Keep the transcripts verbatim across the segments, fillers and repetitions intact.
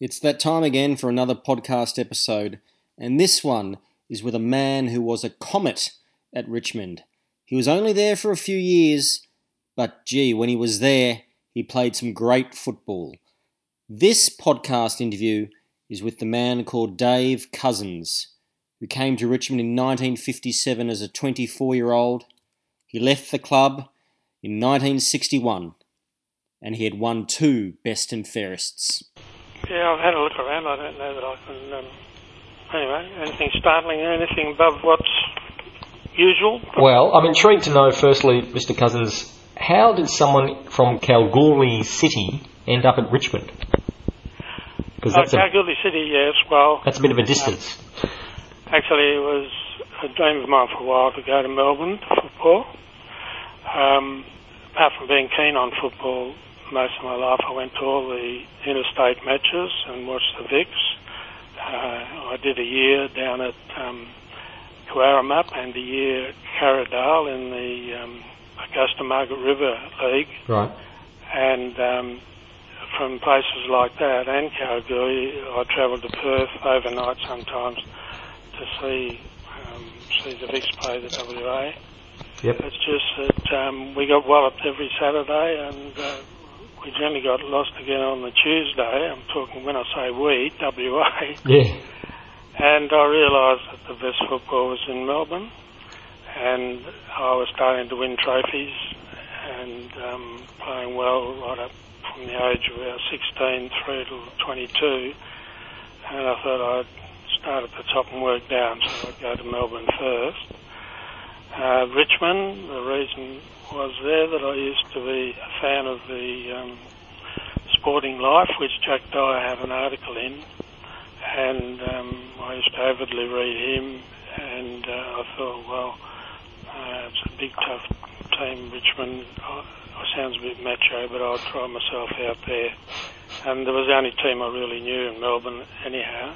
It's that time again for another podcast episode, and this one is with a man who was a comet at Richmond. He was only there for a few years, but gee, when he was there, he played some great football. This podcast interview is with the man called Dave Cousins, who came to Richmond in nineteen fifty-seven as a twenty-four-year-old. He left the club in nineteen sixty-one, and he had won two best and fairests. Yeah, I've had a look around. I don't know that I can... Um, anyway, anything startling, anything above what's usual? Well, I'm intrigued to know, firstly, Mister Cousins, how did someone from Kalgoorlie City end up at Richmond? Because that's uh, Kalgoorlie a, City, yes, well... That's a bit of a distance. Uh, actually, it was a dream of mine for a while to go to Melbourne to football. Um, apart from being keen on football... Most of my life I went to all the interstate matches and watched the Vicks. Uh, I did a year down at um, Cowaramup and a year at Karridale in the um, Augusta Margaret River League. Right. And um, from places like that and Kalgoorlie, I travelled to Perth overnight sometimes to see um, see the Vicks play the W A. Yep. It's just that um, we got walloped every Saturday and... Uh, We generally got lost again on the Tuesday. I'm talking when I say we, W A. Yeah. And I realised that the best football was in Melbourne, and I was starting to win trophies and um, playing well right up from the age of about sixteen through to twenty-two. And I thought I'd start at the top and work down, so I'd go to Melbourne first. Uh, Richmond, the reason was there that I used to be a fan of the um, sporting life, which Jack Dyer had an article in, and um, I used to avidly read him, and uh, I thought, well, uh, it's a big, tough team, Richmond. I, I sounds a bit macho, but I'll try myself out there. And there was the only team I really knew in Melbourne anyhow,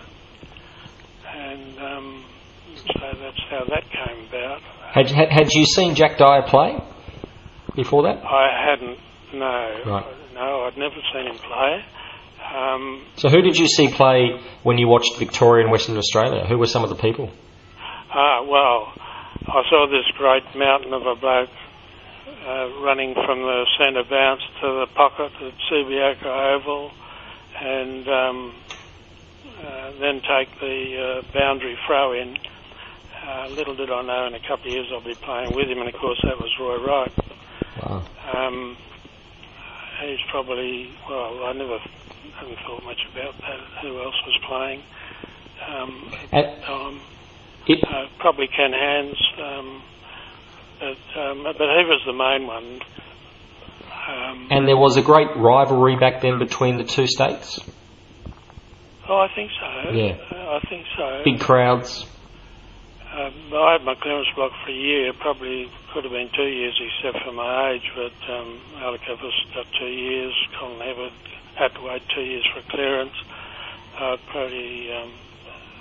and um, so that's how that came about. Had, had, had you seen Jack Dyer play before that? I hadn't, no. Right. No, I'd never seen him play. Um, so who did you see play when you watched Victoria and Western Australia? Who were some of the people? Ah, well, I saw this great mountain of a bloke uh, running from the centre bounce to the pocket at Subiaco Oval and um, uh, then take the uh, boundary throw in. Uh, little did I know in a couple of years I'll be playing with him, and of course that was Roy Wright. Wow. Um, he's probably, well, I never hadn't thought much about that, who else was playing um, at uh, the time. It, uh, probably Ken Hands, um, but, um, but he was the main one. Um, and there was a great rivalry back then between the two states? Oh, I think so. Yeah. Uh, I think so. Big crowds. Um, I had my clearance block for a year, probably could have been two years except for my age, but um, Alec Evans got two years, Colin Hebbard had to wait two years for clearance. Uh, probably, um,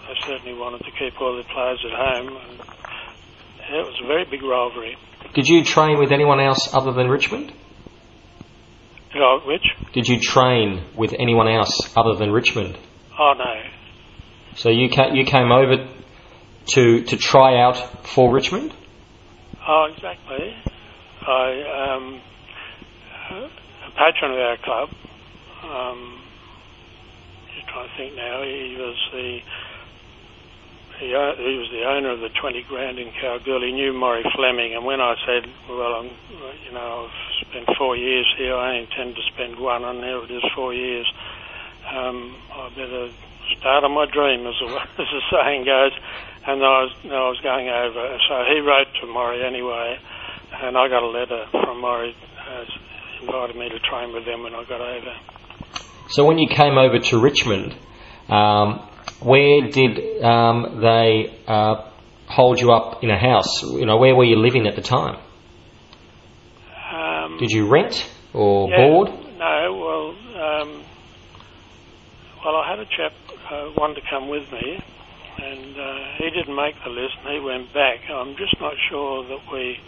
I certainly wanted to keep all the players at home. And, yeah, it was a very big rivalry. Did you train with anyone else other than Richmond? Oh, which? Did you train with anyone else other than Richmond? Oh, no. So you ca- you came over... To, to try out for Richmond? Oh, exactly. I, um, a patron of our club, um, just trying to think now, he was the he, he was the owner of the twenty grand in Kalgoorlie, knew Murray Fleming, and when I said, well, I'm, you know, I've spent four years here, I intend to spend one, and here it is four years, um, I better start on my dream, as the, as the saying goes. And I was, I was going over, so he wrote to Murray anyway, and I got a letter from Murray, uh, invited me to train with them when I got over. So when you came over to Richmond, um, where did um, they uh, hold you up in a house? You know, where were you living at the time? Um, did you rent or yeah, board? No, well, um, well, I had a chap uh, wanted to come with me. And uh, he didn't make the list, and he went back. I'm just not sure that we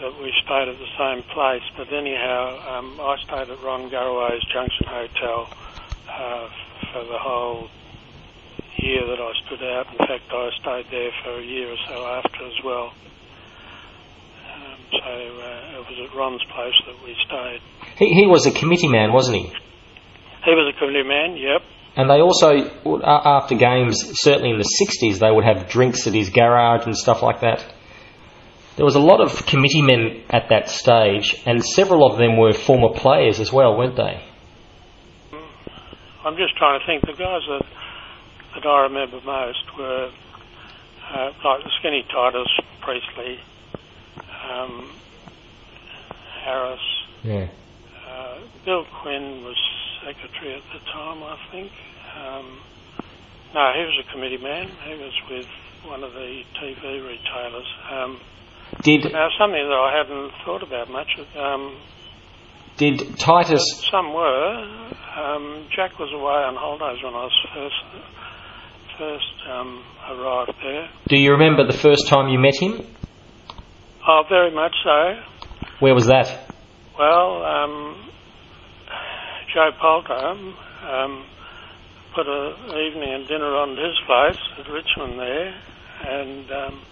that we stayed at the same place. But anyhow, um, I stayed at Ron Garraway's Junction Hotel uh, for the whole year that I stood out. In fact, I stayed there for a year or so after as well. Um, so uh, it was at Ron's place that we stayed. He, he was a committee man, wasn't he? He was a committee man, yep. And they also, after games, certainly in the sixties, they would have drinks at his garage and stuff like that. There was a lot of committee men at that stage, and several of them were former players as well, weren't they? I'm just trying to think. The guys that, that I remember most were uh, like the Skinny Titus Priestley, um, Harris. Yeah. Uh, Bill Quinn was secretary at the time, I think. Um, no, he was a committee man. He was with one of the T V retailers. Um, did now something that I hadn't thought about much. Um, did Titus? Some were. Um, Jack was away on holidays when I was first first um, arrived there. Do you remember the first time you met him? Oh, very much so. Where was that? Well, um, Joe Poltram um, put an evening and dinner on his place at Richmond there, and um,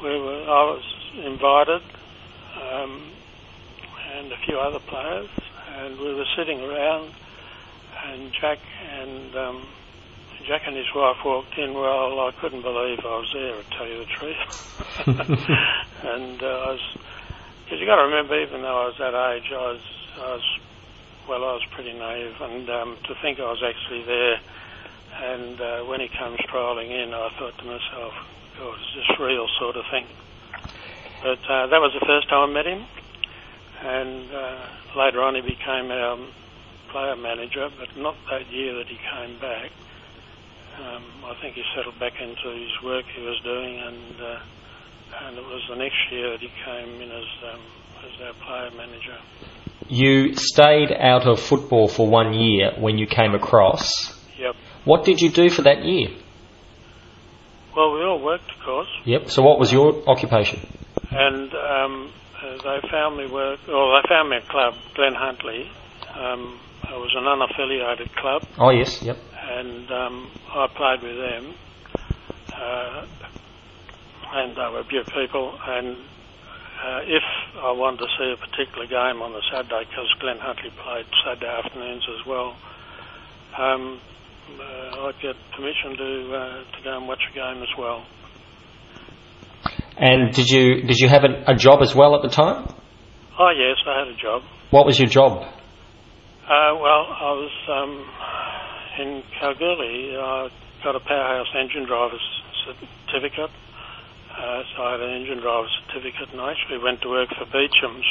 we were. I was invited, um, and a few other players, and we were sitting around, and Jack and um, Jack and his wife walked in. Well, I couldn't believe I was there, to tell you the truth. And uh, I was, because you got to remember, even though I was that age, I was. I was Well, I was pretty naive, and um, to think I was actually there, and uh, when he comes trialling in, I thought to myself, God, is this real sort of thing? But uh, that was the first time I met him, and uh, later on he became our player manager, but not that year that he came back. Um, I think he settled back into his work he was doing, and uh, and it was the next year that he came in as, um, as our player manager. You stayed out of football for one year when you came across. Yep. What did you do for that year? Well, we all worked, of course. Yep. So what was your occupation? And um, they found me work. Well, they found me a club, Glenhuntly. Um, it was an unaffiliated club. Oh yes. Yep. And um, I played with them, uh, and they were good people. And Uh, if I wanted to see a particular game on the Saturday, because Glenhuntly played Saturday afternoons as well, um, uh, I'd get permission to uh, to go and watch a game as well. And did you did you have a, a job as well at the time? Oh yes, I had a job. What was your job? Uh, well, I was um, in Kalgoorlie. I got a powerhouse engine driver's certificate. Uh, so I had an engine driver certificate, and I actually went to work for Beecham's.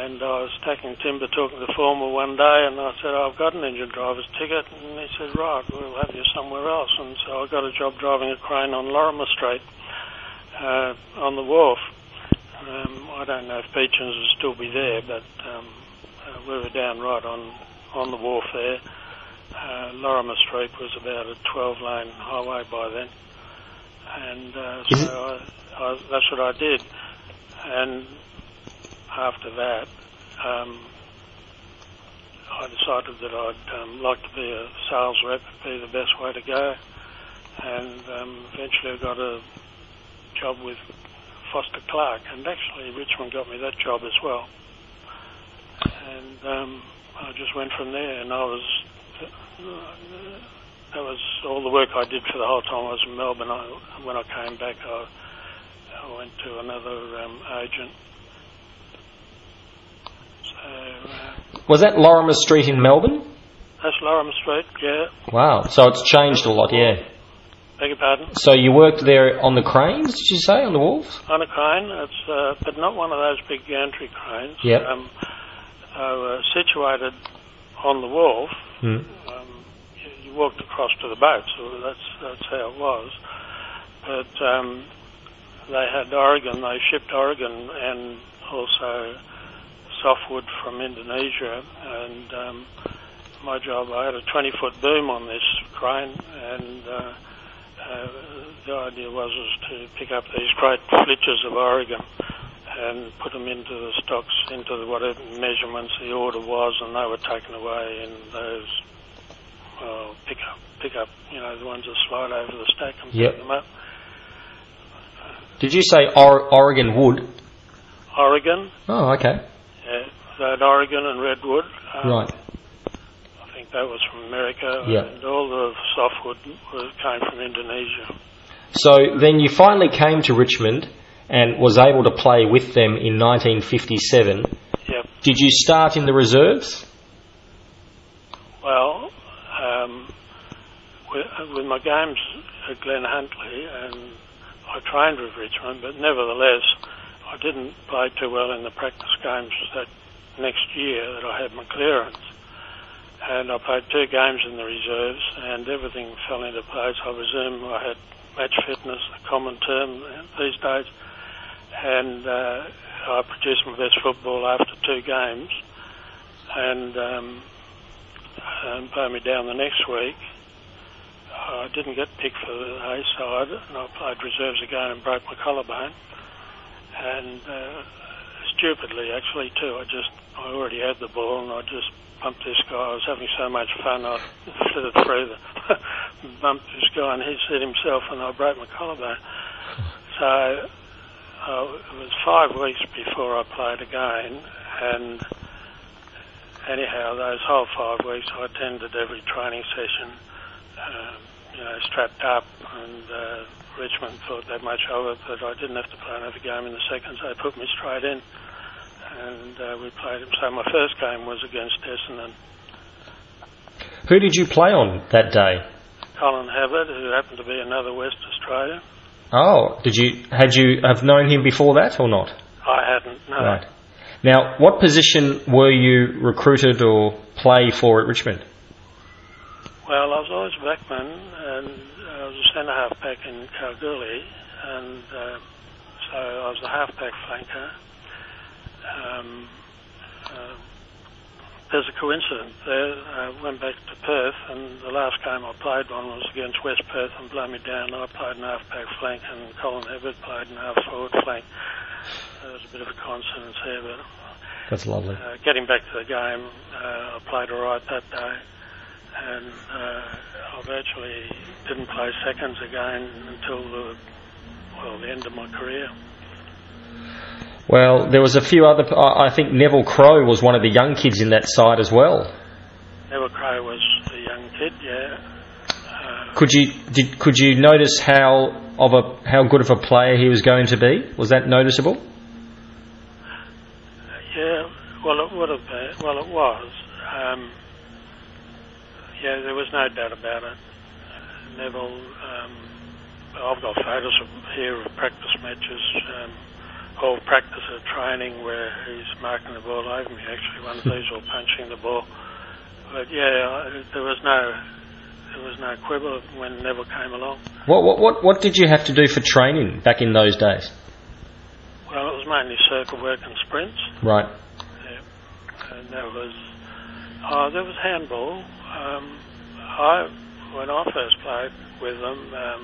And I was stacking timber, talking to the foreman one day, and I said, I've got an engine driver's ticket. And he said, right, we'll have you somewhere else. And so I got a job driving a crane on Lorimer Street, uh, on the wharf. Um, I don't know if Beecham's would still be there, but um, uh, we were down right on, on the wharf there. Uh, Lorimer Street was about a twelve-lane highway by then. And uh, so I, I, that's what I did. And after that, um, I decided that I'd um, like to be a sales rep, be the best way to go. And um, eventually I got a job with Foster Clark. And actually Richmond got me that job as well. And um, I just went from there, and I was... Uh, That was all the work I did for the whole time I was in Melbourne. I, when I came back, I, I went to another um, agent. So, uh, was that Lorimer Street in Melbourne? That's Lorimer Street, yeah. Wow, so it's changed a lot, yeah. Beg your pardon? So you worked there on the cranes, did you say, on the wharves? On a crane, it's, uh, but not one of those big gantry cranes. Yep. Um, they were situated on the wharf. Mm. Um, walked across to the boat, so that's that's how it was. But um, they had Oregon, they shipped Oregon and also softwood from Indonesia. And um, my job, I had a twenty-foot boom on this crane, and uh, uh, the idea was, was to pick up these great flitches of Oregon and put them into the stocks, into the, whatever measurements the order was, and they were taken away in those... Well, pick up, pick up, you know, the ones that slide over the stack and yep. pick them up. Did you say or- Oregon wood? Oregon. Oh, okay. Yeah, they had Oregon and redwood. Um, right. I think that was from America. Yep. And all the softwood came from Indonesia. So then you finally came to Richmond and was able to play with them in nineteen fifty-seven. Yep. Did you start in the reserves? Well, um, with, with my games at Glenhuntly, and I trained with Richmond, but nevertheless, I didn't play too well in the practice games that next year that I had my clearance. And I played two games in the reserves, and everything fell into place. I presume I had match fitness, a common term these days, and uh, I produced my best football after two games, and um, and played me down the next week. I didn't get picked for the A side, and I played reserves again and broke my collarbone, and uh, stupidly actually too. I just I already had the ball, and I just bumped this guy. I was having so much fun, I flitted through the bumped this guy, and he said himself, and I broke my collarbone. So uh, it was five weeks before I played again, and anyhow, those whole five weeks I attended every training session, uh, you know, strapped up, and uh, Richmond thought that much of it, but I didn't have to play another game in the second, so they put me straight in, and uh, we played him. So my first game was against Essendon. Who did you play on that day? Colin Havard, who happened to be another West Australian. Oh, did you had you have known him before that or not? I hadn't, no. Right. Now, what position were you recruited or play for at Richmond? Well, I was always a backman, and I was a centre half back in Kalgoorlie, and uh, so I was a half back flanker. Um, uh, there's a coincidence there. I went back to Perth, and the last game I played one was against West Perth and blew me down. I played an half-back flank, and Colin Evert played an half-forward flank. There was a bit of a coincidence there, but that's lovely. Uh, getting back to the game, uh, I played all right that day, and uh, I virtually didn't play seconds again until the well the end of my career. Well, there was a few other... I think Neville Crowe was one of the young kids in that side as well. Neville Crowe was the young kid, yeah. Uh, could you did could you notice how of a how good of a player he was going to be? Was that noticeable? Yeah, well, it would have been. Well, it was. Um, yeah, there was no doubt about it. Neville... Um, I've got photos of here of practice matches... Um, Or practice at training where he's marking the ball over me, actually, one of these, or punching the ball. But yeah, I, there was no there was no quibble when Neville came along. What, what what what did you have to do for training back in those days? Well, it was mainly circle work and sprints. Right. Yeah. And there was oh, there was handball. Um, I when I first played with them, um,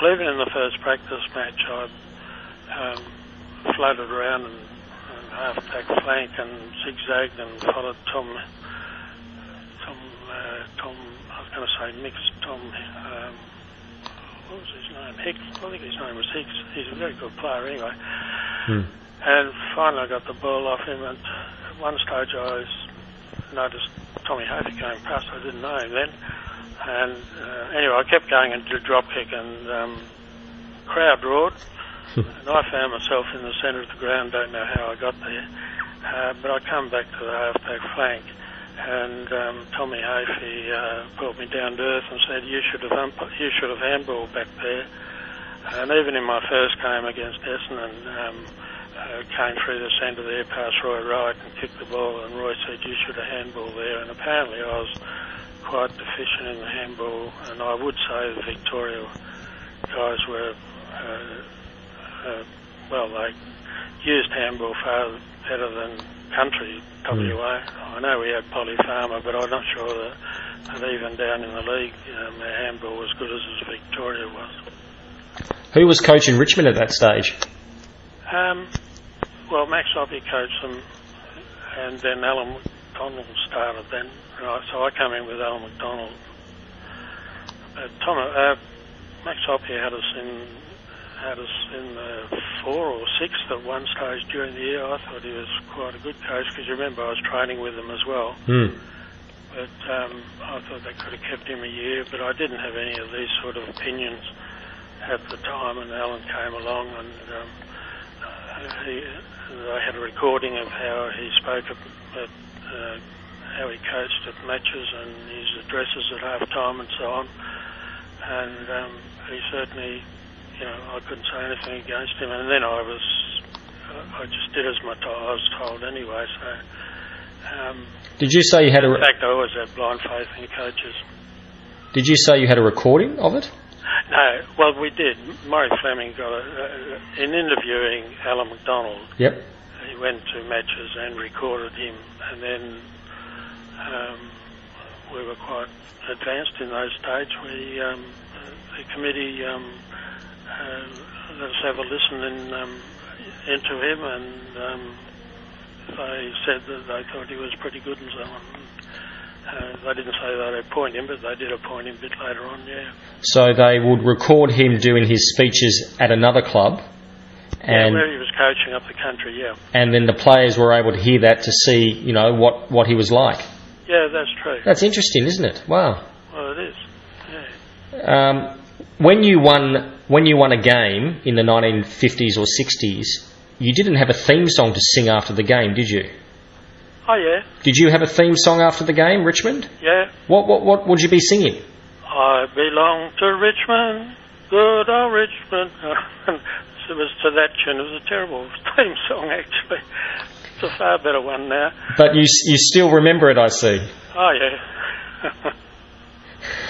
well, even in the first practice match, I. Um, floated around and, and half back flank and zigzagged and followed Tom Tom uh, Tom I was going to say mixed Tom um, what was his name Hicks I think his name was Hicks. He's a very good player anyway. hmm. And finally I got the ball off him, and at one stage I noticed Tommy Hafey came past. I didn't know him then, and uh, anyway I kept going and did a drop kick, and um, crowd roared. And I found myself in the centre of the ground, don't know how I got there, uh, but I come back to the half-back flank, and um, Tommy Hafey uh, brought me down to earth and said, you should have ump- you should have handballed back there. And even in my first game against Essendon, um, uh, came through the centre there past Roy Wright and kicked the ball, and Roy said, you should have handballed there, and apparently I was quite deficient in the handball, and I would say the Victoria guys were... Uh, Uh, well, they used handball far better than country W A. I know we had Polly Farmer, but I'm not sure that, that even down in the league, um, their handball was good as, as Victoria was. Who was coaching Richmond at that stage? Um, well, Max Oppie coached them, and then Alan McDonald started then. Right, so I came in with Alan McDonald. Tom, uh, Max Oppie had us in had us in uh, four or six at one stage during the year. I thought he was quite a good coach because you remember I was training with him as well. Mm. But um, I thought they could have kept him a year, but I didn't have any of these sort of opinions at the time. And Alan came along and um, uh, he, I had a recording of how he spoke at uh, how he coached at matches and his addresses at half-time and so on. And um, he certainly, you know, I couldn't say anything against him. And then I was, I just did as my t- I was told anyway. So, um, did you say you had a? Re- in fact, I always had blind faith in coaches. Did you say you had a recording of it? No, well, we did. Murray Fleming got a, uh, in interviewing Alan McDonald. Yep. He went to matches and recorded him, and then um, we were quite advanced in those days. We, um, the committee, um, uh, let us have a listen in, um, into him, and um, they said that they thought he was pretty good and so on. Uh, they didn't say they'd appoint him, but they did appoint him a bit later on, yeah. So they would record him doing his speeches at another club. And yeah, where he was coaching up the country, yeah. And then the players were able to hear that to see, you know, what, what he was like. Yeah, that's true. That's interesting, isn't it? Wow. Well, it is, yeah. Um, when you won, when you won a game in the nineteen fifties or sixties, you didn't have a theme song to sing after the game, did you? Oh, yeah. Did you have a theme song after the game, Richmond? Yeah. What what what would you be singing? I belong to Richmond, good old Richmond. It was to that tune. It was a terrible theme song, actually. It's a far better one now. But you you still remember it, I see. Oh, yeah.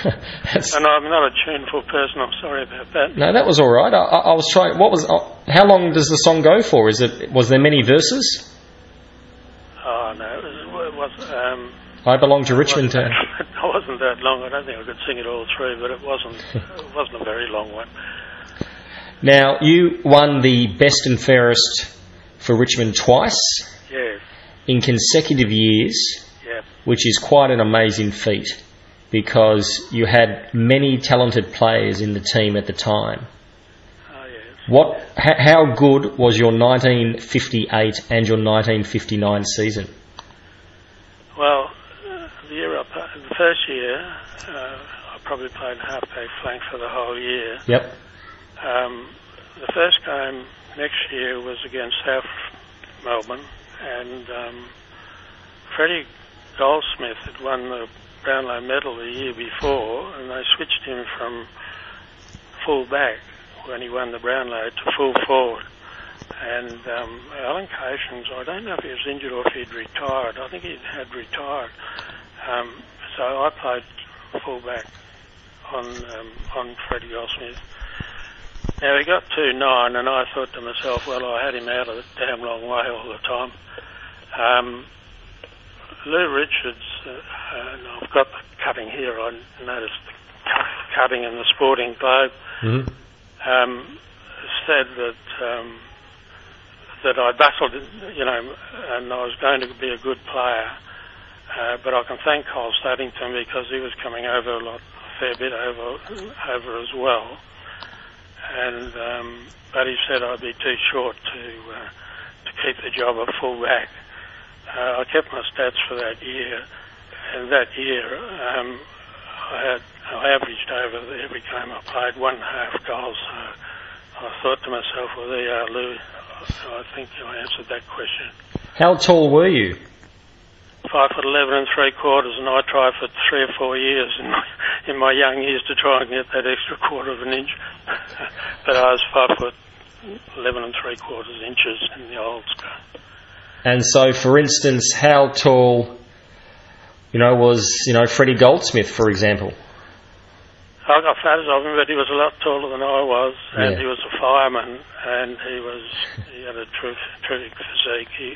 And I'm not a tuneful person. I'm sorry about that. No, that was all right. I, I, I was trying... What was? Uh, how long does the song go for? Is it? Was there many verses? Oh, no, it was... It was um, I belong to Richmond Town. It wasn't that long. I don't think I could sing it all through, but it wasn't, it wasn't a very long one. Now, you won the best and fairest for Richmond twice. Yes. In consecutive years. Yep. Which is quite an amazing feat because you had many talented players in the team at the time. What? Ha- how good was your nineteen fifty-eight and your nineteen fifty-nine season? Well, uh, the year I played, the first year, uh, I probably played halfback flank for the whole year. Yep. Um, the first game next year was against South Melbourne, and um, Freddie Goldsmith had won the Brownlow medal the year before, and they switched him from full back when he won the Brownlow to full forward. And um, Alan Cousins, I don't know if he was injured or if he'd retired. I think he had retired. Um, so I played full back on um, on Freddie Goldsmith. Now he got two nine, and I thought to myself, well, I had him out of the damn long way all the time. Um, Lou Richards, uh, uh, and I've got the cutting here. I noticed the cutting in the Sporting Globe. Mm-hmm. Um, said that um, that I battled, you know, and I was going to be a good player. Uh, but I can thank Cole Staddington because he was coming over a lot, a fair bit over, over as well. And um, but he said I'd be too short to uh, to keep the job at full back. Uh, I kept my stats for that year, and that year um, I had. I averaged over every game I played one and a half goal, so I thought to myself, well, there you are, Lou. I think I answered that question. How tall were you? Five foot eleven and three quarters, and I tried for three or four years in my, in my young years to try and get that extra quarter of an inch. But I was five foot eleven and three quarters inches in the old school. And so, for instance, how tall, you know, was, you know, Freddie Goldsmith, for example? I got photos of him, but he was a lot taller than I was, and yeah. He was a fireman, and he was he had a terrific physique. He,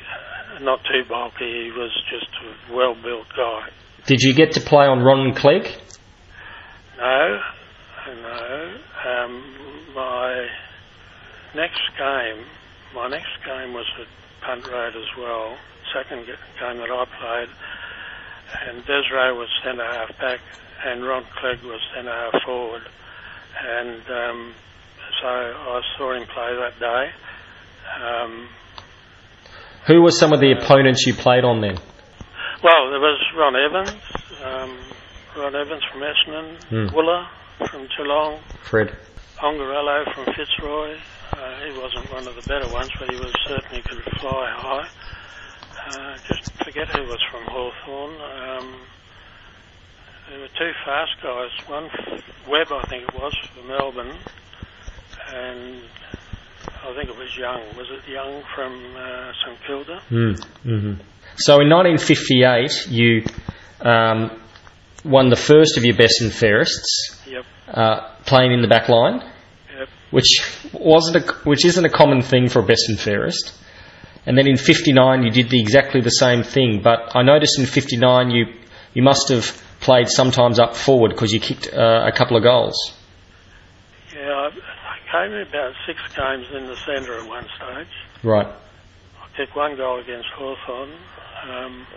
not too bulky, he was just a well-built guy. Did you get to play on Ron Clegg? No, no. Um, my next game, my next game was at Punt Road as well. Second game that I played, and Desiree was centre-half back, and Ron Clegg was centre-half forward. And um, so I saw him play that day. Um, Who were some of the uh, opponents you played on then? Well, there was Ron Evans, um, Ron Evans from Essendon, mm. Wooler from Geelong, Fred Ongarello from Fitzroy. Uh, he wasn't one of the better ones, but he was certainly could fly high. Uh, just forget who was from Hawthorne. Um, there were two fast guys. One, Webb, I think it was, from Melbourne, and I think it was Young. Was it Young from uh, St Kilda? Mm. Mm-hmm. So in nineteen fifty-eight, you um, won the first of your best and fairests. Yep. Uh, playing in the back line. Yep. Which wasn't a, which isn't a common thing for a best and fairest. And then in fifty-nine you did the, exactly the same thing, but I noticed in fifty-nine you you must have played sometimes up forward because you kicked uh, a couple of goals. Yeah, I came in about six games in the centre at one stage. Right. I kicked one goal against Hawthorne, um,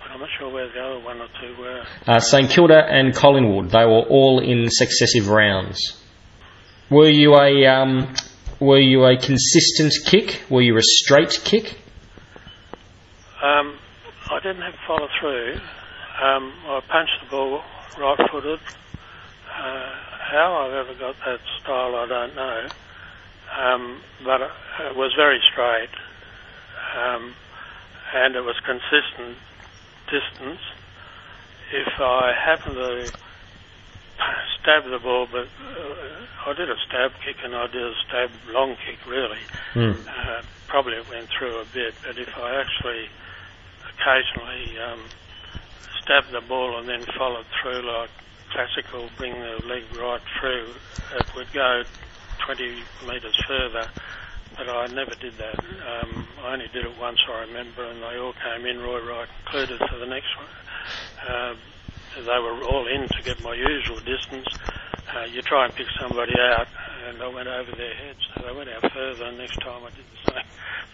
but I'm not sure where the other one or two were. Uh, St Kilda and Collingwood, they were all in successive rounds. Were you a... Um, Were you a consistent kick? Were you a straight kick? Um, I didn't have follow through. Um, I punched the ball right-footed. Uh, how I've ever got that style, I don't know. Um, but it was very straight. Um, and it was consistent distance. If I happened to stab the ball, but uh, I did a stab kick and I did a stab long kick, really. Mm. Uh, probably it went through a bit, but if I actually occasionally um, stabbed the ball and then followed through like classical, bring the leg right through, it would go twenty metres further, but I never did that. Um, I only did it once, I remember, and they all came in, Roy Wright included, for the next one. Uh, They were all in to get my usual distance. Uh, you try and pick somebody out, and I went over their heads. So they went out further, and next time I did the same.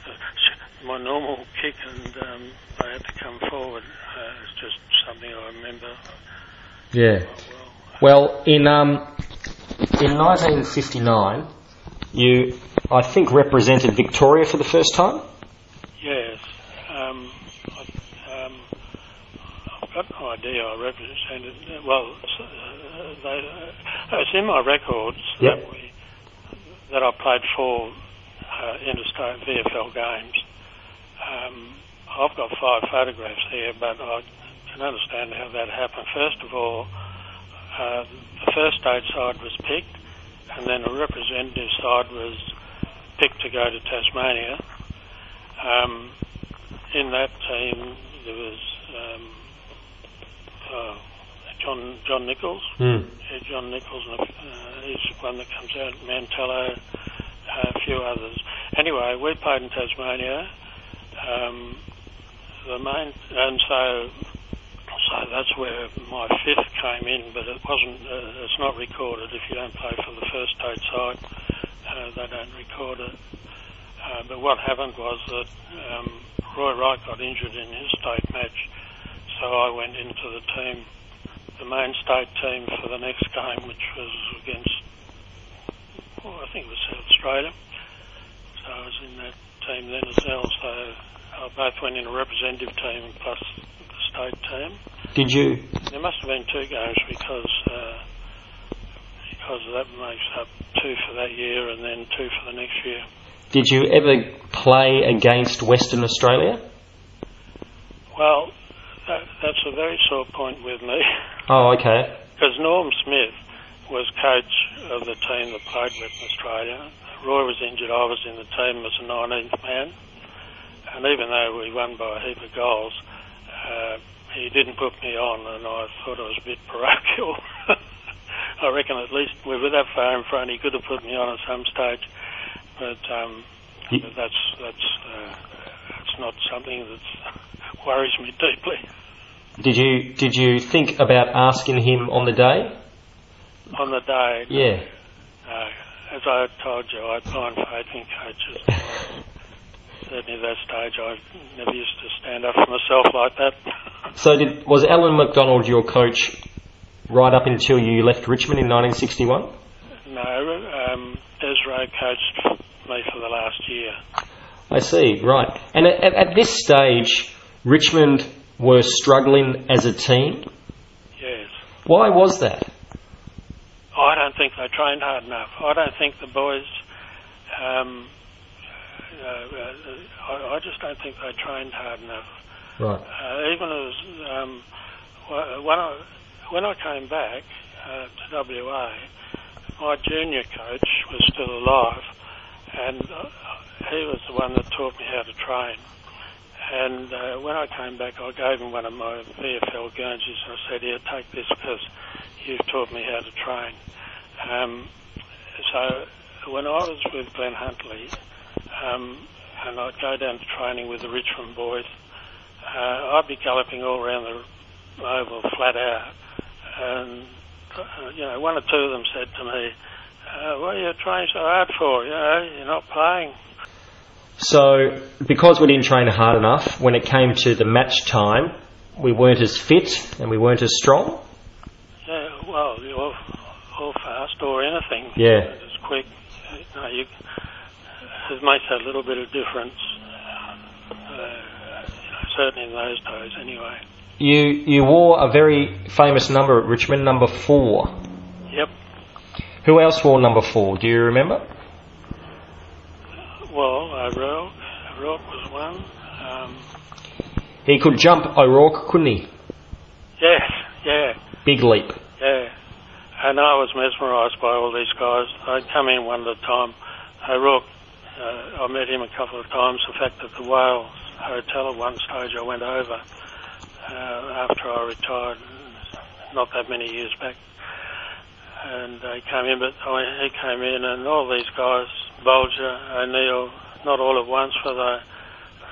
So my normal kick, and um, they had to come forward. Uh, it's just something I remember. Yeah. Well, well in um, in nineteen fifty-nine, you, I think, represented Victoria for the first time? Yes. Um, I, um, I've got no idea I represented. Well, uh, they, uh, it's in my records yep. that, we, that I played four uh, interstate V F L games. Um, I've got five photographs here, but I can understand how that happened. First of all, uh, the first state side was picked, and then the representative side was picked to go to Tasmania. Um, in that team, there was... Um, Uh, John John Nichols, mm. yeah, John Nichols, and uh, he's one that comes out, Mantello, uh, a few others. Anyway, we played in Tasmania. Um, the main, and so so that's where my fifth came in, but it wasn't. Uh, it's not recorded. If you don't play for the first state side, uh, they don't record it. Uh, but what happened was that um, Roy Wright got injured in his state match. So I went into the team, the main state team for the next game, which was against, oh, I think it was South Australia. So I was in that team then as well. So I both went in a representative team plus the state team. Did you? There must have been two games because uh, because that makes up two for that year and then two for the next year. Did you ever play against Western Australia? Well... That's a very sore point with me. Oh, okay. Because Norm Smith was coach of the team that played Western Australia. Roy was injured. I was in the team as a nineteenth man. And even though we won by a heap of goals, uh, he didn't put me on, and I thought I was a bit parochial. I reckon at least we were that far in front. He could have put me on at some stage. But, um, you... but that's, that's, uh, that's not something that's... worries me deeply. Did you did you think about asking him on the day? On the day? Yeah. No. As I told you, I pine for eighteen coaches. at any of that stage. I never used to stand up for myself like that. So did, was Alan McDonald your coach right up until you left Richmond in nineteen sixty-one? No, um, Desiree coached me for the last year. I see, right. And at, at this stage, Richmond were struggling as a team? Yes. Why was that? I don't think they trained hard enough. I don't think the boys... Um, uh, I, I just don't think they trained hard enough. Right. Uh, even as... Um, when, I, when I came back uh, to W A, my junior coach was still alive, and he was the one that taught me how to train. And uh, when I came back, I gave him one of my V F L Guernseys and I said, here, take this because you've taught me how to train. Um, so when I was with Glenhuntly, um, and I'd go down to training with the Richmond boys, uh, I'd be galloping all around the oval flat out. And, uh, you know, one or two of them said to me, uh, what are you training so hard for? You know, you're not playing. So, because we didn't train hard enough, when it came to the match time, we weren't as fit and we weren't as strong? Yeah, well, or, or fast or anything. Yeah. As quick. No, you, it makes a little bit of difference, uh, certainly in those days anyway. You, you wore a very famous number at Richmond, number four. Yep. Who else wore number four? Do you remember? Well, O'Rourke, O'Rourke was one. Um, he could jump O'Rourke, couldn't he? Yes, yeah. Big leap. Yeah. And I was mesmerised by all these guys. I'd come in one at a time. O'Rourke, uh, I met him a couple of times. In fact, at the Whale Hotel at one stage I went over uh, after I retired, not that many years back. And they came in, but I, he came in and all these guys, Bolger, O'Neill, not all at once, but they,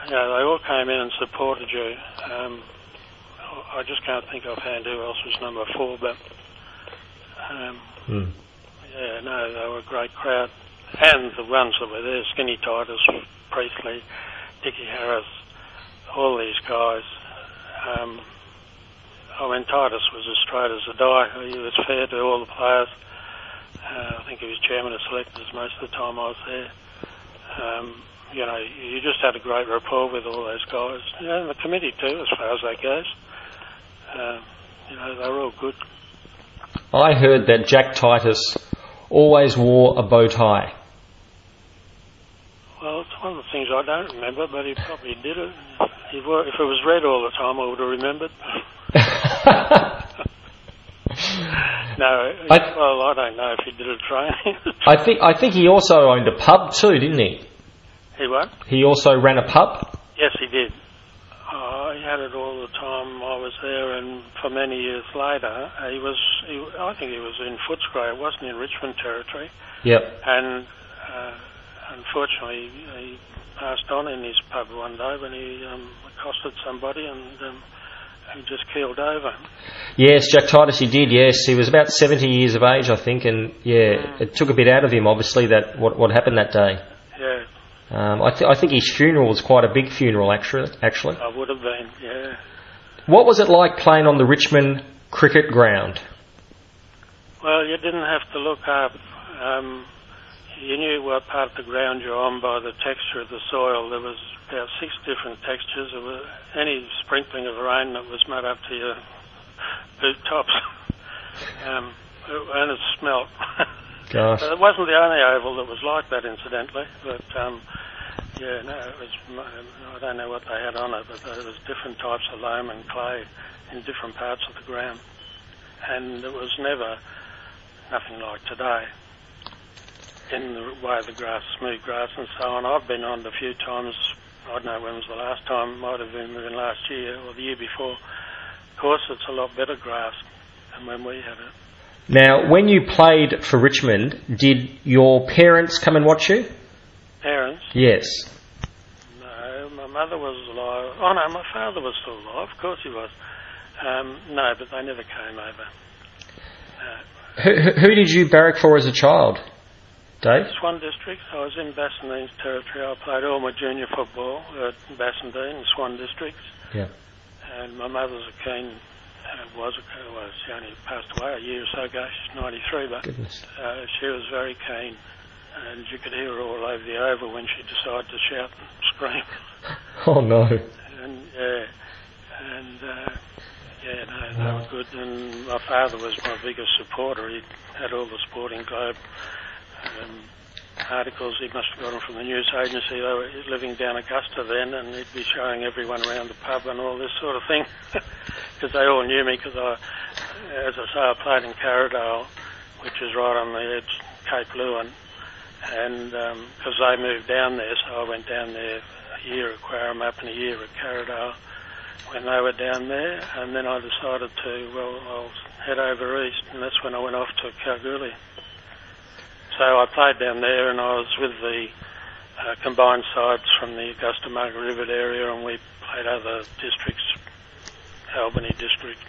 you know, they all came in and supported you. Um, I just can't think offhand who else was number four, but um, mm. yeah, no, they were a great crowd. And the ones that were there, Skinny Titus Priestley, Dickie Harris, all these guys. Um, I mean, Titus was as straight as a die. He was fair to all the players. Uh, I think he was chairman of selectors most of the time I was there. Um, you know, you just had a great rapport with all those guys. You know, and the committee too, as far as that goes. Uh, you know, they were all good. I heard that Jack Titus always wore a bow tie. Well, it's one of the things I don't remember, but he probably did it. If it was red all the time, I would have remembered. No, I th- well, I don't know if he did a training. I think I think he also owned a pub too, didn't he? He what? He also ran a pub? Yes, he did. Oh, he had it all the time I was there, and for many years later, he was. He, I think he was in Footscray. It wasn't in Richmond territory. Yep. And uh, unfortunately, he passed on in his pub one day when he um, accosted somebody and. Um, He just keeled over. Yes, Jack Titus, he did, yes. He was about seventy years of age, I think, and, yeah, mm. it took a bit out of him, obviously, that what what happened that day. Yeah. Um, I, th- I think his funeral was quite a big funeral, actually. Actually, I would have been, yeah. What was it like playing on the Richmond cricket ground? Well, you didn't have to look up. Um, you knew what part of the ground you're on by the texture of the soil. There was... about six different textures of any sprinkling of rain that was mud up to your boot tops. um, and it smelt. Gosh. But it wasn't the only oval that was like that, incidentally. But, um, yeah, no, it was, I don't know what they had on it, but there was different types of loam and clay in different parts of the ground. And it was never nothing like today. In the way the grass, smooth grass and so on. I've been on it a few times. I don't know when was the last time, might have been within last year or the year before. Of course, it's a lot better grass than when we had it. Now, when you played for Richmond, did your parents come and watch you? Parents? Yes. No, my mother was alive. Oh, no, my father was still alive. Of course he was. Um, no, but they never came over. No. Who, who did you barrack for as a child? Dave? Swan District. I was in Bassendean's territory. I played all my junior football at Bassendean and Swan Districts. Yeah. And my mother's a keen, uh, was a, well, she only passed away a year or so ago. She's ninety-three, but uh, she was very keen. And you could hear her all over the oval when she decided to shout and scream. Oh, no. And, yeah. And, uh, yeah, no, they no. were good. And my father was my biggest supporter. He had all the Sporting Globe um, articles. He must have got them from the news agency. They were living down Augusta then, and he'd be showing everyone around the pub and all this sort of thing. Because they all knew me, because I, as I say, I played in Karridale, which is right on the edge, Cape Leeuwin. And because um, they moved down there, so I went down there a year at Cowaramup and a year at Karridale when they were down there, and then I decided to, well, I'll head over east, and that's when I went off to Kalgoorlie. So I played down there, and I was with the uh, combined sides from the Augusta Margaret River area, and we played other districts, Albany district,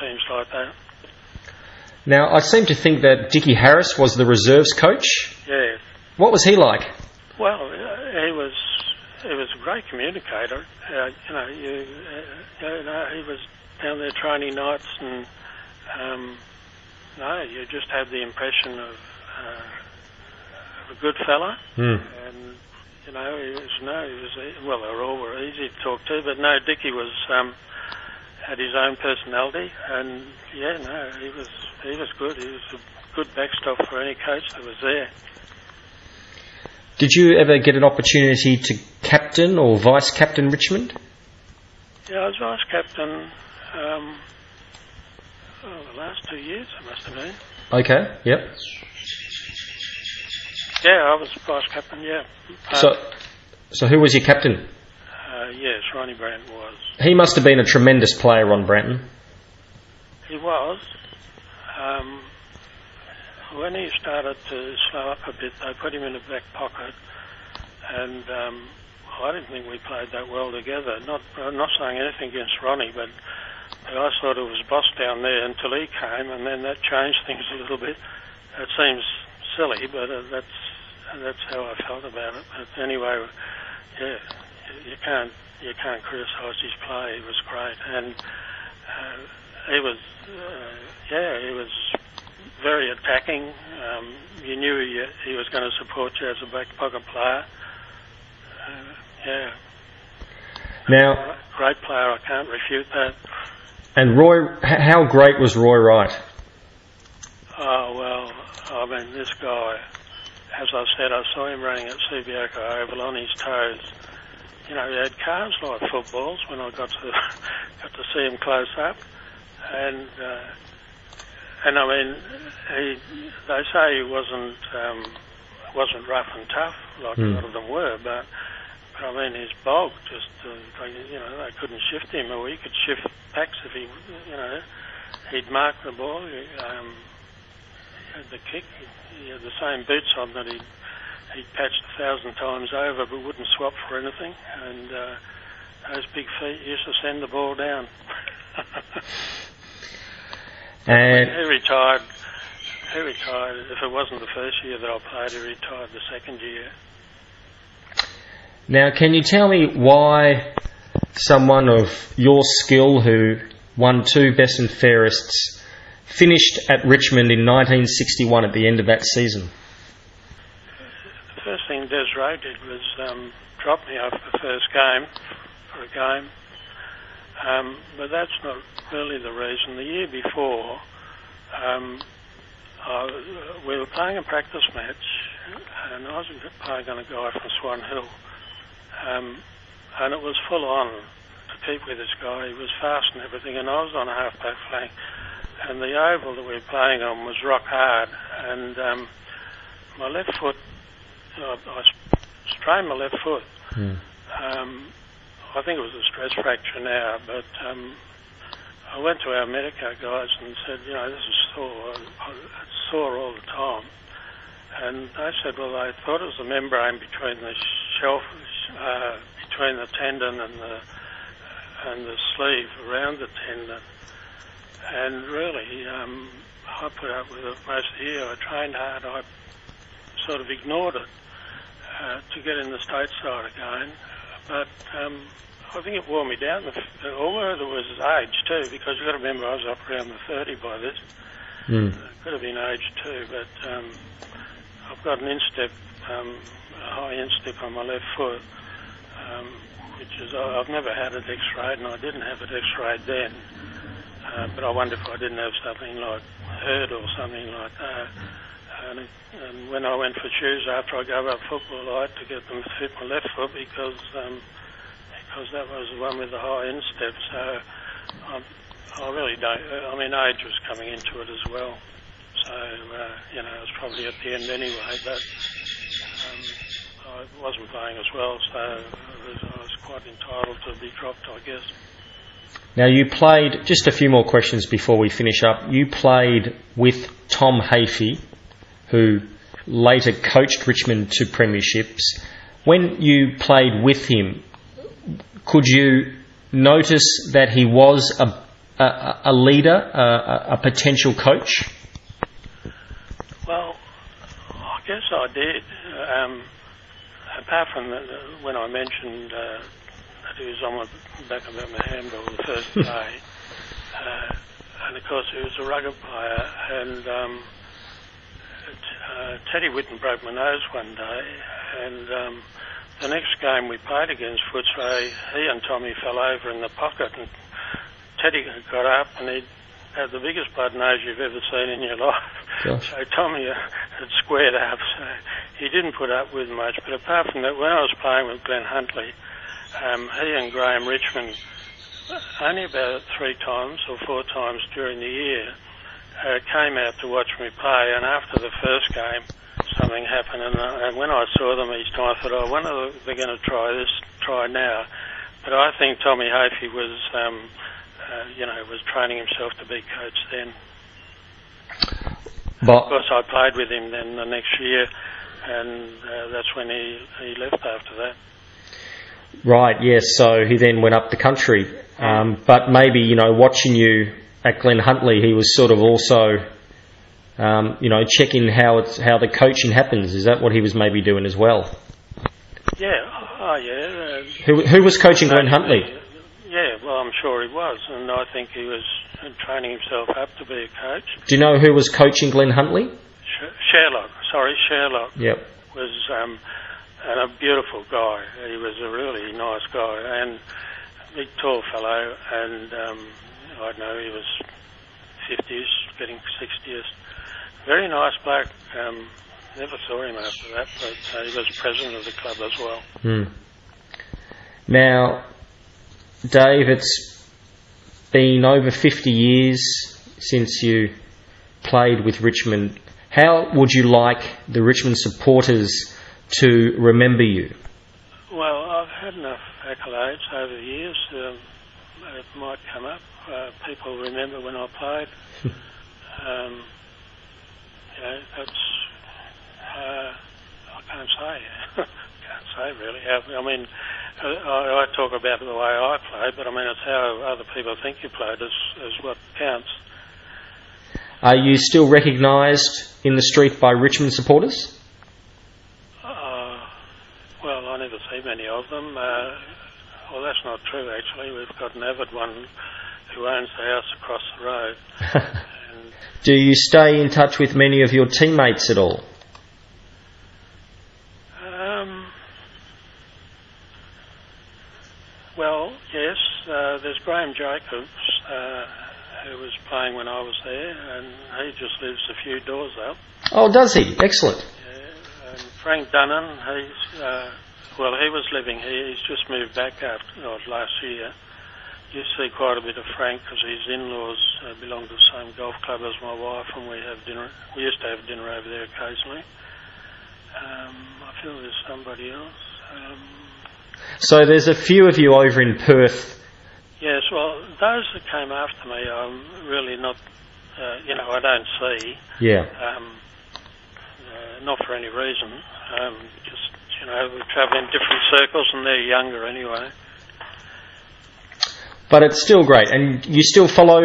teams like that. Now, I seem to think that Dickie Harris was the reserves coach. Yeah. What was he like? Well, he was... He was a great communicator. Uh, you know, you, uh, you know, he was down there training nights, and um, no, you just had the impression of, uh, of a good fella. Mm. And you know, he was no, he was well, they were all were easy to talk to, but no, Dickie was um, had his own personality, and yeah, no, he was he was good. He was a good backstop for any coach that was there. Did you ever get an opportunity to captain or vice-captain Richmond? Yeah, I was vice-captain um, oh, the last two years, I must have been. Okay, yep. Yeah, I was vice-captain, yeah. Um, so so who was your captain? Uh, yes, Ronnie Branton was. He must have been a tremendous player, Ron Branton. He was. Um... When he started to slow up a bit, they put him in the back pocket, and um, I didn't think we played that well together. Not, I'm not saying anything against Ronnie, but, but I sort of was boss down there until he came, and then that changed things a little bit. It seems silly, but uh, that's that's how I felt about it. But anyway, yeah, you can't you can't criticise his play. He was great, and uh, he was uh, yeah, he was. Very attacking. Um, you knew he, he was going to support you as a back pocket player. Uh, yeah. Now, great player. I can't refute that. And Roy, how great was Roy Wright? Oh well, I mean, this guy. As I said, I saw him running at Subiaco Oval on his toes. You know, he had calves like footballs when I got to got to see him close up, and. Uh, And I mean, he, they say he wasn't um, wasn't rough and tough like mm. a lot of them were, but, but I mean his bulk just uh, you know they couldn't shift him, or he could shift packs if he you know he'd mark the ball. He, um, he had the kick, he had the same boots on that he'd he'd patched a thousand times over, but wouldn't swap for anything. And uh, those big feet used to send the ball down. And he retired. He retired. If it wasn't the first year that I played, he retired the second year. Now, can you tell me why someone of your skill, who won two best and fairests, finished at Richmond in nineteen sixty-one at the end of that season? The first thing Desiree did was um, drop me off the first game for a game. Um, but that's not really the reason. The year before, um, I, we were playing a practice match, and I was playing on a guy from Swan Hill, um, and it was full on to keep with this guy. He was fast and everything, and I was on a half-back flank, and the oval that we were playing on was rock hard, and um, my left foot, I, I strained my left foot. Mm. Um, I think it was a stress fracture now, but um, I went to our medico guys and said, you know, this is sore. It's sore all the time. And they said, well, they thought it was the membrane between the shelf, uh, between the tendon and the and the sleeve around the tendon. And really, um, I put up with it most of the year. I trained hard. I sort of ignored it uh, to get in the stateside again. But um, I think it wore me down. Although there was age too, because you've got to remember I was up around the thirty by this. Mm. It could have been age too, but um, I've got an instep, um, a high instep on my left foot, um, which is, I've never had it x-rayed, and I didn't have it x-rayed then. Uh, but I wonder if I didn't have something like hurt or something like that. And, it, and when I went for shoes after I gave up football, I had to get them to fit my left foot because um, because that was the one with the high instep. So I'm, I really don't. I mean, age was coming into it as well. So uh, you know, it was probably at the end anyway. But um, I wasn't playing as well, so I was, I was quite entitled to be dropped, I guess. Now, you played, just a few more questions before we finish up, you played with Tom Hafey, who later coached Richmond to premierships. When you played with him, could you notice that he was a, a, a leader, a, a potential coach? Well, I guess I did. Um, apart from the, when I mentioned... Uh, He was on the back of my handball the first day. Uh, and, of course, he was a rugged player. And um, uh, Teddy Whitten broke my nose one day. And um, the next game we played against Footscray, he and Tommy fell over in the pocket. And Teddy got up and he had the biggest blood nose you've ever seen in your life. Gosh. So Tommy had squared up. So he didn't put up with much. But apart from that, when I was playing with Glenhuntly, Um, he and Graham Richmond only about three times or four times during the year uh, came out to watch me play, and after the first game something happened, and, uh, and when I saw them each time I thought, oh, when are they going to try this, try now? But I think Tommy Hafey was, um, uh, you know, was training himself to be coach then. But of course I played with him then the next year, and uh, that's when he, he left after that. Right, yes, so he then went up the country. Um, but maybe, you know, watching you at Glenhuntly, he was sort of also, um, you know, checking how it's, how the coaching happens. Is that what he was maybe doing as well? Yeah, oh yeah. Uh, who, who was coaching Glenhuntly? Yeah, well, I'm sure he was, and I think he was training himself up to be a coach. Do you know who was coaching Glenhuntly? Sh- Sherlock, sorry, Sherlock. Yep. Was... Um, And a beautiful guy. He was a really nice guy and a big tall fellow, and um, I don't know, he was fifties, getting sixties. Very nice bloke. Um, never saw him after that, but uh, he was president of the club as well. Mm. Now, Dave, it's been over fifty years since you played with Richmond. How would you like the Richmond supporters to remember you? Well, I've had enough accolades over the years. Um, it might come up. Uh, people remember when I played. um, you know, that's... Uh, I can't say. can't say, really. I, I mean, I, I talk about the way I played, but I mean, it's how other people think you played is, is what counts. Are you still recognised in the street by Richmond supporters? Well, I never see many of them. Uh, well, that's not true, actually. We've got an avid one who owns the house across the road. And do you stay in touch with many of your teammates at all? Um, well, yes. Uh, there's Graham Jacobs, uh, who was playing when I was there, and he just lives a few doors up. Oh, does he? Excellent. Frank Dunnan, he's, uh, well, he was living here. He's just moved back after or last year. You see quite a bit of Frank because his in-laws uh, belong to the same golf club as my wife, and we have dinner. We used to have dinner over there occasionally. Um, I feel there's somebody else. Um, so there's a few of you over in Perth. Yes, well, those that came after me, I'm really not, uh, you know, I don't see. Yeah. Um, Uh, not for any reason, um, just, you know, we travel in different circles and they're younger anyway. But it's still great. And you still follow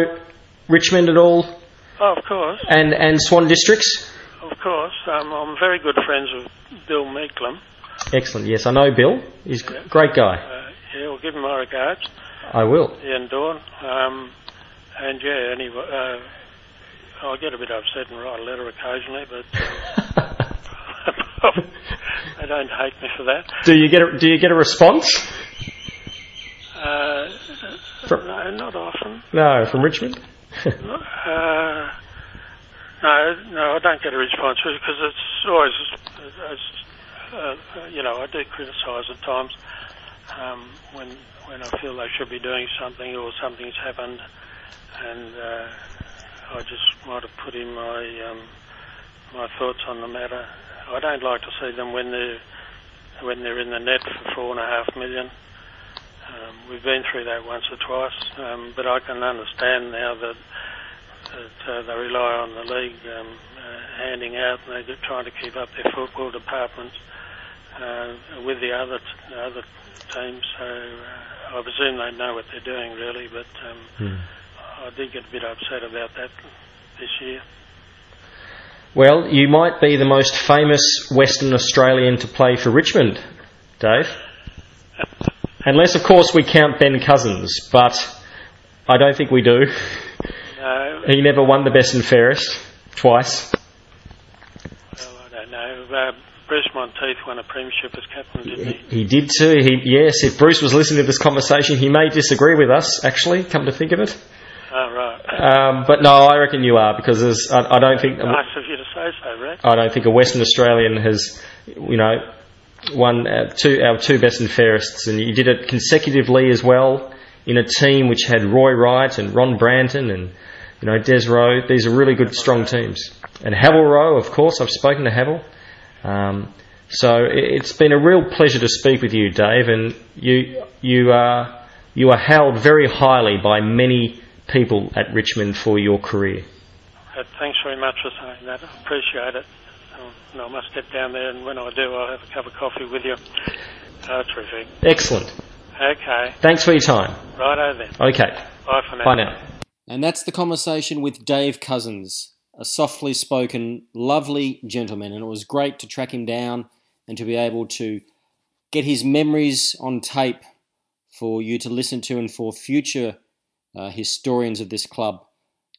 Richmond at all? Oh, of course. And and Swan Districts? Of course. Um, I'm very good friends with Bill Meeklam. Excellent. Yes, I know Bill. He's a yeah. great guy. Uh, yeah, we'll give him my regards. I will. Yeah, and Dawn. Um, and yeah, anyway, uh, I get a bit upset and write a letter occasionally, but um, they don't hate me for that. Do you get a, do you get a response? Uh, from, no, not often. No, from Richmond? uh, no, no, I don't get a response because it's always, it's, uh, you know, I do criticise at times um, when when I feel they should be doing something or something's happened, and uh, I just might have put in my um, my thoughts on the matter. I don't like to see them when they're when they're in the net for four and a half million. Um, we've been through that once or twice, um, but I can understand now that, that uh, they rely on the league um, uh, handing out, and they're trying to keep up their football departments uh, with the other t- other teams. So uh, I presume they know what they're doing, really. But um, hmm. I did get a bit upset about that this year. Well, you might be the most famous Western Australian to play for Richmond, Dave. Unless, of course, we count Ben Cousins, but I don't think we do. No. He never won the best and fairest, twice. Well, I don't know. Uh, Bruce Monteith won a premiership as captain, didn't he? He did too. He, yes, if Bruce was listening to this conversation, he may disagree with us, actually, come to think of it. Oh, right. Um, but no, I reckon you are, because there's, I, I don't think... Nice of you to say so, Rick. I don't think a Western Australian has, you know... won our two, our two best and fairests, and you did it consecutively as well in a team which had Roy Wright and Ron Branton and, you know, Desro. These are really good, strong teams. And Havel Rowe, of course, I've spoken to Havel. Um, so it's been a real pleasure to speak with you, Dave, and you you are you are held very highly by many people at Richmond for your career. Thanks very much for saying that. I appreciate it. And I must get down there, and when I do, I'll have a cup of coffee with you. Oh, terrific. Excellent. Okay. Thanks for your time. Righto then. Okay. Bye for now. Bye now. And that's the conversation with Dave Cousins, a softly spoken, lovely gentleman, and it was great to track him down and to be able to get his memories on tape for you to listen to and for future uh, historians of this club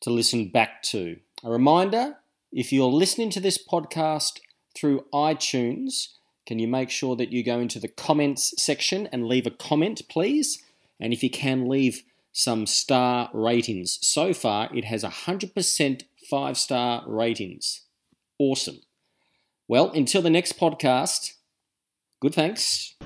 to listen back to. A reminder... if you're listening to this podcast through iTunes, can you make sure that you go into the comments section and leave a comment, please? And if you can, leave some star ratings. So far, it has one hundred percent five-star ratings. Awesome. Well, until the next podcast, good thanks.